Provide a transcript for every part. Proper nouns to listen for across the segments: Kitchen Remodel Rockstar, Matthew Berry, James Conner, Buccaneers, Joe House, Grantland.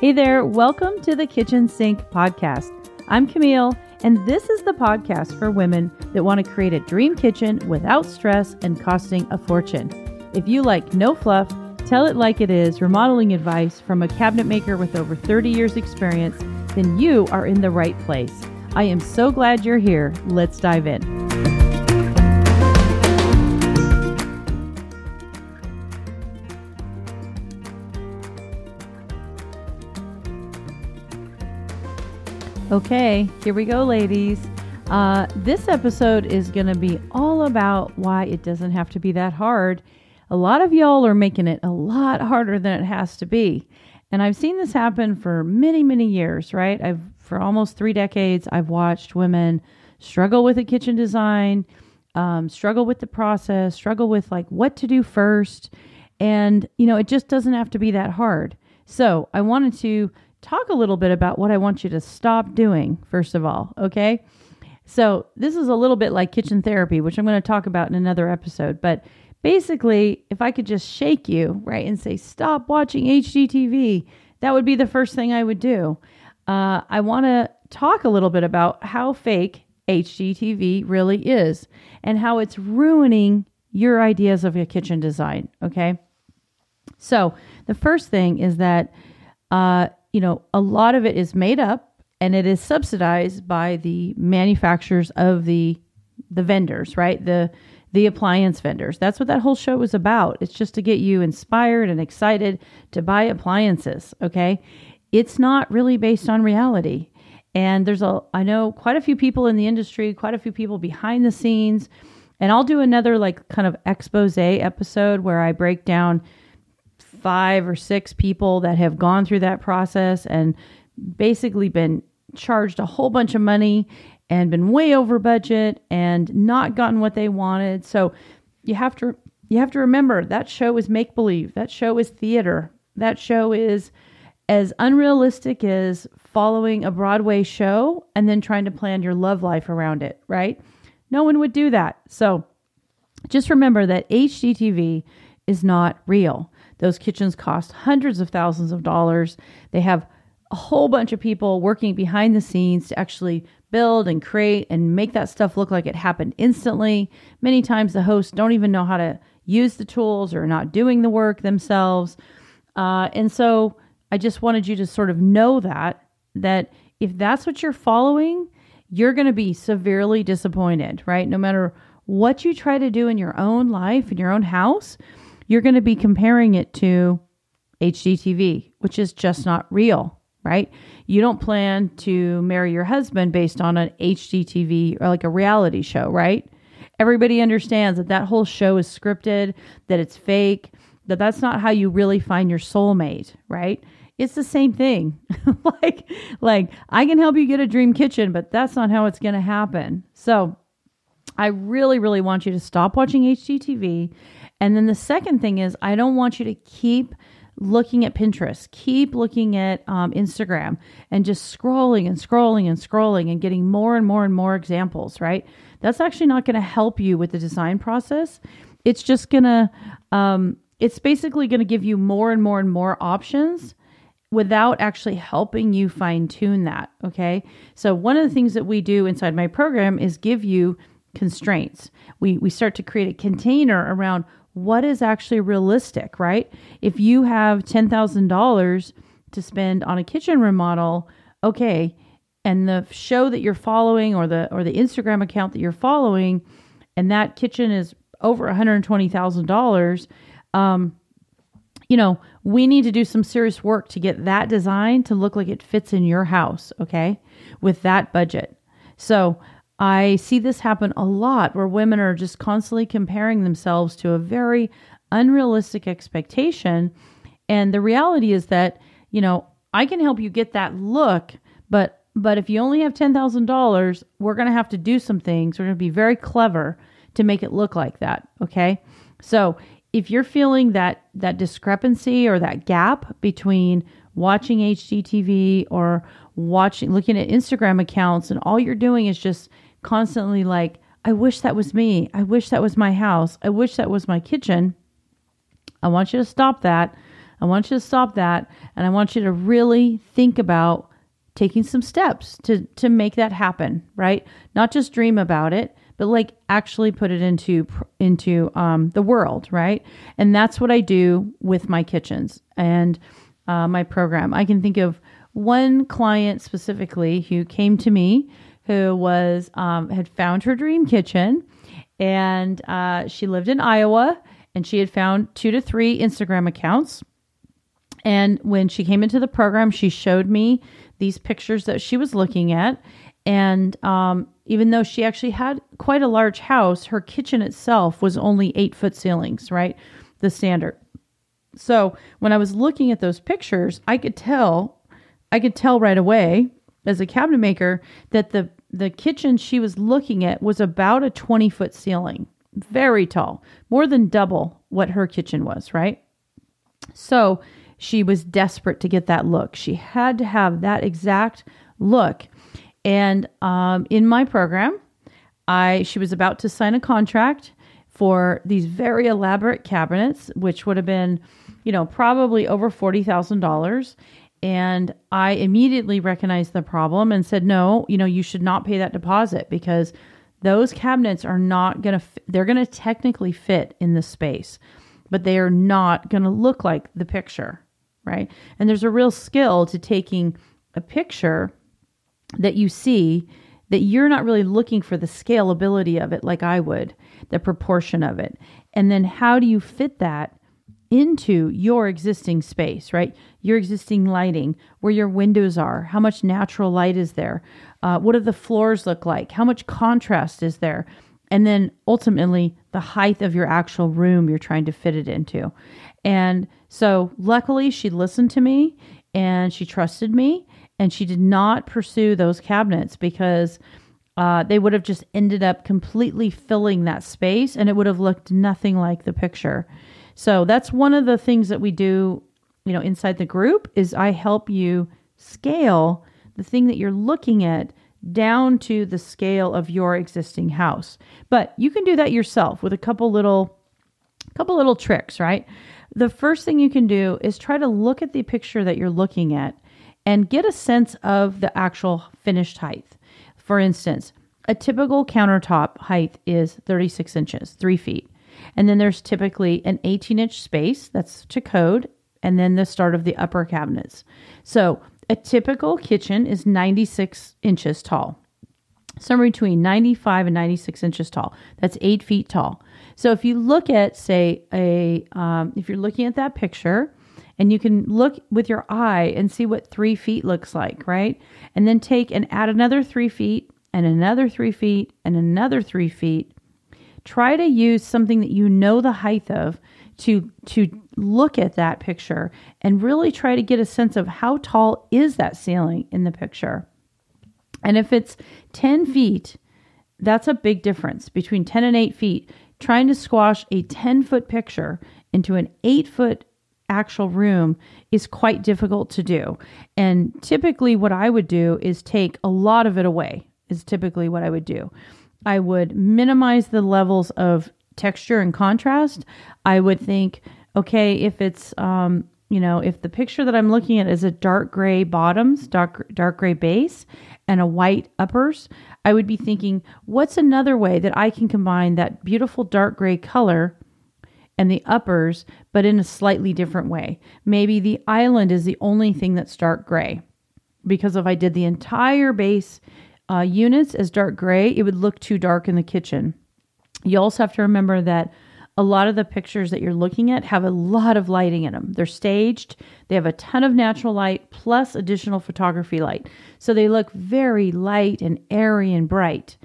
Hey there, welcome to the Kitchen Sink Podcast. I'm Camille, and this is the podcast for women that want to create a dream kitchen without stress and costing a fortune. If you like no fluff, tell it like it is, remodeling advice from a cabinet maker with over 30 years experience, then you are in the right place. I am so glad you're here. Let's dive in. Okay, here we go, ladies. This episode is going to be all about why it doesn't have to be that hard. A lot of y'all are making it a lot harder than it has to be. And I've seen this happen for many, many years, right? For almost 3 decades, I've watched women struggle with a kitchen design, struggle with the process, struggle with like what to do first. And, you know, it just doesn't have to be that hard. So I wanted to talk a little bit about what I want you to stop doing, first of all, okay? So this is a little bit like kitchen therapy, which I'm going to talk about in another episode. But basically, if I could just shake you, right, and say, stop watching HGTV, that would be the first thing I would do. I want to talk a little bit about how fake HGTV really is and how it's ruining your ideas of a kitchen design, okay? So the first thing is that you know, a lot of it is made up and it is subsidized by the manufacturers of the vendors, right? The appliance vendors. That's what that whole show was about. It's just to get you inspired and excited to buy appliances, okay? It's not really based on reality. And I know quite a few people in the industry, quite a few people behind the scenes, and I'll do another like kind of expose episode where I break down 5 or 6 people that have gone through that process and basically been charged a whole bunch of money and been way over budget and not gotten what they wanted. So you have to remember that show is make-believe. That show is theater. That show is as unrealistic as following a Broadway show and then trying to plan your love life around it, right? No one would do that. So just remember that HGTV is not real. Those kitchens cost hundreds of thousands of dollars. They have a whole bunch of people working behind the scenes to actually build and create and make that stuff look like it happened instantly. Many times the hosts don't even know how to use the tools or are not doing the work themselves. And so I just wanted you to sort of know that if that's what you're following, you're going to be severely disappointed, right? No matter what you try to do in your own life, in your own house, you're going to be comparing it to HGTV, which is just not real, right? You don't plan to marry your husband based on an HGTV or like a reality show, right? Everybody understands that whole show is scripted, that it's fake, that that's not how you really find your soulmate, right? It's the same thing. like I can help you get a dream kitchen, but that's not how it's going to happen. So I really, really want you to stop watching HGTV. And then the second thing is I don't want you to keep looking at Pinterest, keep looking at Instagram and just scrolling and scrolling and scrolling and getting more and more and more examples, right? That's actually not going to help you with the design process. It's just going to, it's basically going to give you more and more and more options without actually helping you fine tune that, okay? So one of the things that we do inside my program is give you constraints. We start to create a container around what is actually realistic, right? If you have $10,000 to spend on a kitchen remodel, okay, and the show that you're following or the Instagram account that you're following, and that kitchen is over $120,000, you know, we need to do some serious work to get that design to look like it fits in your house, okay, with that budget. So I see this happen a lot where women are just constantly comparing themselves to a very unrealistic expectation. And the reality is that, you know, I can help you get that look, but if you only have $10,000, we're going to have to do some things. We're going to be very clever to make it look like that. Okay. So if you're feeling that discrepancy or that gap between watching HGTV or looking at Instagram accounts and all you're doing is just constantly like, I wish that was me. I wish that was my house. I wish that was my kitchen. I want you to stop that. I want you to stop that. And I want you to really think about taking some steps to make that happen, right? Not just dream about it, but like actually put it into the world, right? And that's what I do with my kitchens and my program. I can think of one client specifically who came to me who was had found her dream kitchen, and she lived in Iowa, and she had found 2 to 3 Instagram accounts. And when she came into the program, she showed me these pictures that she was looking at. And even though she actually had quite a large house, her kitchen itself was only 8-foot ceilings, right? The standard. So when I was looking at those pictures, I could tell right away as a cabinet maker that the kitchen she was looking at was about a 20-foot ceiling, very tall, more than double what her kitchen was, right? So she was desperate to get that look. She had to have that exact look. And in my program, she was about to sign a contract for these very elaborate cabinets, which would have been, probably over $40,000. And I immediately recognized the problem and said, no, you should not pay that deposit, because those cabinets are not going to, they're going to technically fit in the space, but they are not going to look like the picture. Right. And there's a real skill to taking a picture that you see that you're not really looking for the scalability of it, like I would, the proportion of it. And then how do you fit that into your existing space, right? Your existing lighting, where your windows are, how much natural light is there? What do the floors look like? How much contrast is there? And then ultimately the height of your actual room you're trying to fit it into. And so luckily she listened to me and she trusted me, and she did not pursue those cabinets because they would have just ended up completely filling that space, and it would have looked nothing like the picture. So that's one of the things that we do, inside the group, is I help you scale the thing that you're looking at down to the scale of your existing house. But you can do that yourself with a couple little tricks, right? The first thing you can do is try to look at the picture that you're looking at and get a sense of the actual finished height. For instance, a typical countertop height is 36 inches, 3 feet. And then there's typically an 18-inch space, that's to code, and then the start of the upper cabinets. So a typical kitchen is 96 inches tall, somewhere between 95 and 96 inches tall. That's 8 feet tall. So if you look at, say, if you're looking at that picture, and you can look with your eye and see what 3 feet looks like, right? And then take and add another 3 feet and another 3 feet and another 3 feet. Try to use something that the height of to look at that picture and really try to get a sense of how tall is that ceiling in the picture. And if it's 10 feet, that's a big difference between 10 and 8 feet. Trying to squash a 10-foot picture into an 8-foot actual room is quite difficult to do. And typically what I would do is take a lot of it away, is typically what I would do. I would minimize the levels of texture and contrast. I would think, okay, if it's, if the picture that I'm looking at is a dark gray bottoms, dark gray base, and a white uppers, I would be thinking, what's another way that I can combine that beautiful dark gray color and the uppers, but in a slightly different way? Maybe the island is the only thing that's dark gray, because if I did the entire base units as dark gray, it would look too dark in the kitchen. You also have to remember that a lot of the pictures that you're looking at have a lot of lighting in them. They're staged. They have a ton of natural light plus additional photography light. So they look very light and airy and bright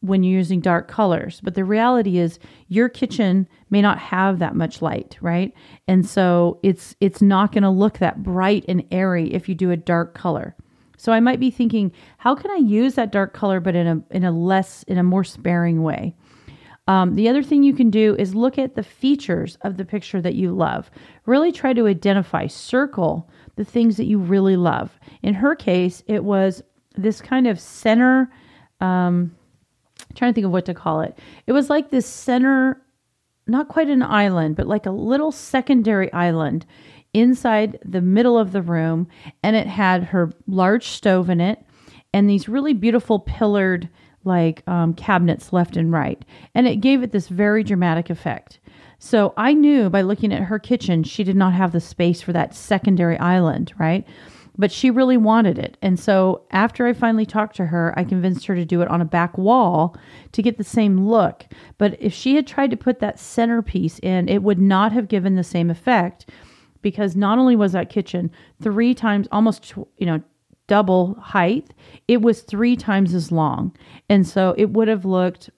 when you're using dark colors. But the reality is your kitchen may not have that much light, right? And so it's not going to look that bright and airy if you do a dark color. So I might be thinking, how can I use that dark color, but in a more sparing way? The other thing you can do is look at the features of the picture that you love. Really try to identify, circle the things that you really love. In her case, it was this kind of center. I'm trying to think of what to call it. It was like this center, not quite an island, but like a little secondary island inside the middle of the room, and it had her large stove in it and these really beautiful pillared like cabinets left and right. And it gave it this very dramatic effect. So I knew by looking at her kitchen, she did not have the space for that secondary island, right? But she really wanted it. And so after I finally talked to her, I convinced her to do it on a back wall to get the same look. But if she had tried to put that centerpiece in, it would not have given the same effect, because not only was that kitchen three times, almost, double height, it was 3 times as long. And so it would have looked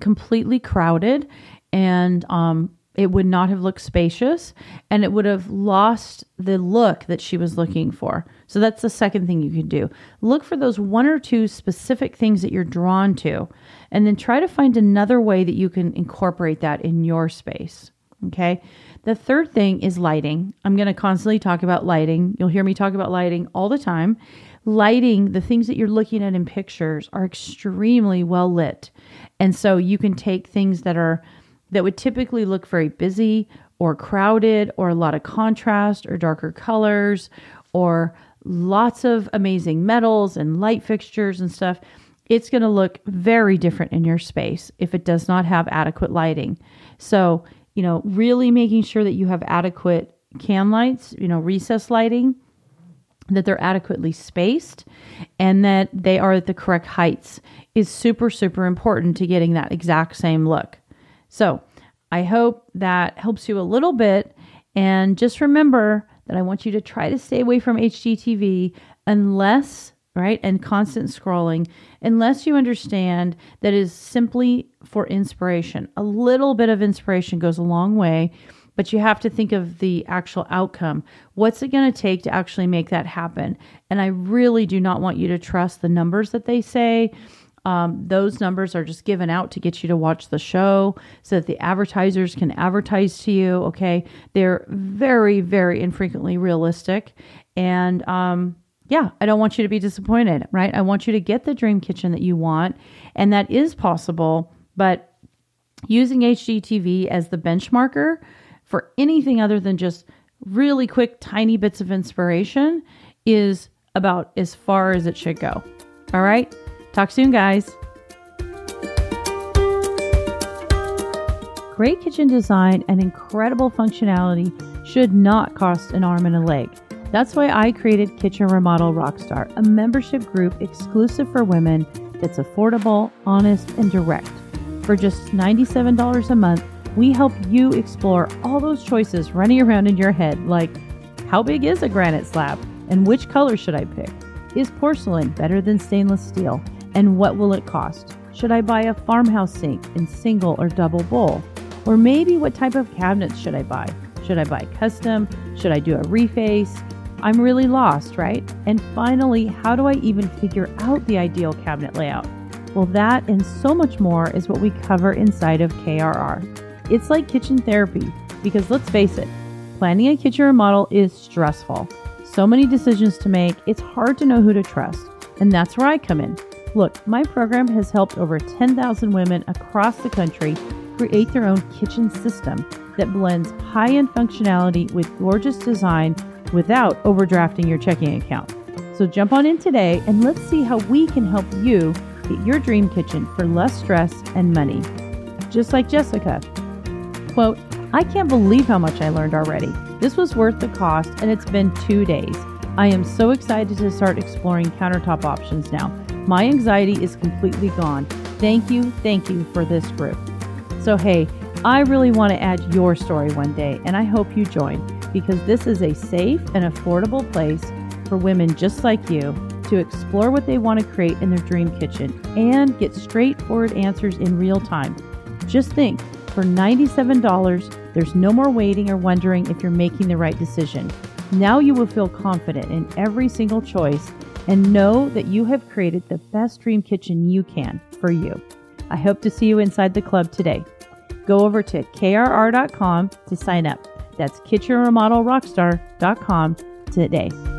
completely crowded, and it would not have looked spacious, and it would have lost the look that she was looking for. So that's the second thing you can do. Look for those 1 or 2 specific things that you're drawn to, and then try to find another way that you can incorporate that in your space. Okay. The third thing is lighting. I'm going to constantly talk about lighting. You'll hear me talk about lighting all the time. Lighting, the things that you're looking at in pictures are extremely well lit. And so you can take things that would typically look very busy or crowded or a lot of contrast or darker colors or lots of amazing metals and light fixtures and stuff. It's going to look very different in your space if it does not have adequate lighting. So, really making sure that you have adequate can lights, recessed lighting, that they're adequately spaced and that they are at the correct heights is super, super important to getting that exact same look. So I hope that helps you a little bit. And just remember that I want you to try to stay away from HGTV and constant scrolling, unless you understand that is simply for inspiration. A little bit of inspiration goes a long way, but you have to think of the actual outcome. What's it going to take to actually make that happen? And I really do not want you to trust the numbers that they say. Those numbers are just given out to get you to watch the show so that the advertisers can advertise to you. Okay. They're very, very infrequently realistic. And, I don't want you to be disappointed, right? I want you to get the dream kitchen that you want. And that is possible, but using HGTV as the benchmarker for anything other than just really quick, tiny bits of inspiration is about as far as it should go. All right. Talk soon, guys. Great kitchen design and incredible functionality should not cost an arm and a leg. That's why I created Kitchen Remodel Rockstar, a membership group exclusive for women that's affordable, honest, and direct. For just $97 a month, we help you explore all those choices running around in your head, like how big is a granite slab and which color should I pick? Is porcelain better than stainless steel? And what will it cost? Should I buy a farmhouse sink in single or double bowl? Or maybe what type of cabinets should I buy? Should I buy custom? Should I do a reface? I'm really lost, right? And finally, how do I even figure out the ideal cabinet layout? Well, that and so much more is what we cover inside of KRR. It's like kitchen therapy, because let's face it, planning a kitchen remodel is stressful. So many decisions to make, it's hard to know who to trust. And that's where I come in. Look, my program has helped over 10,000 women across the country create their own kitchen system that blends high-end functionality with gorgeous design without overdrafting your checking account. So jump on in today and let's see how we can help you get your dream kitchen for less stress and money. Just like Jessica. Quote, I can't believe how much I learned already. This was worth the cost, and it's been 2 days. I am so excited to start exploring countertop options now. My anxiety is completely gone. Thank you for this group. So hey, I really want to add your story one day, and I hope you join, because this is a safe and affordable place for women just like you to explore what they want to create in their dream kitchen and get straightforward answers in real time. Just think, for $97, there's no more waiting or wondering if you're making the right decision. Now you will feel confident in every single choice and know that you have created the best dream kitchen you can for you. I hope to see you inside the club today. Go over to krr.com to sign up. That's kitchenremodelrockstar.com today.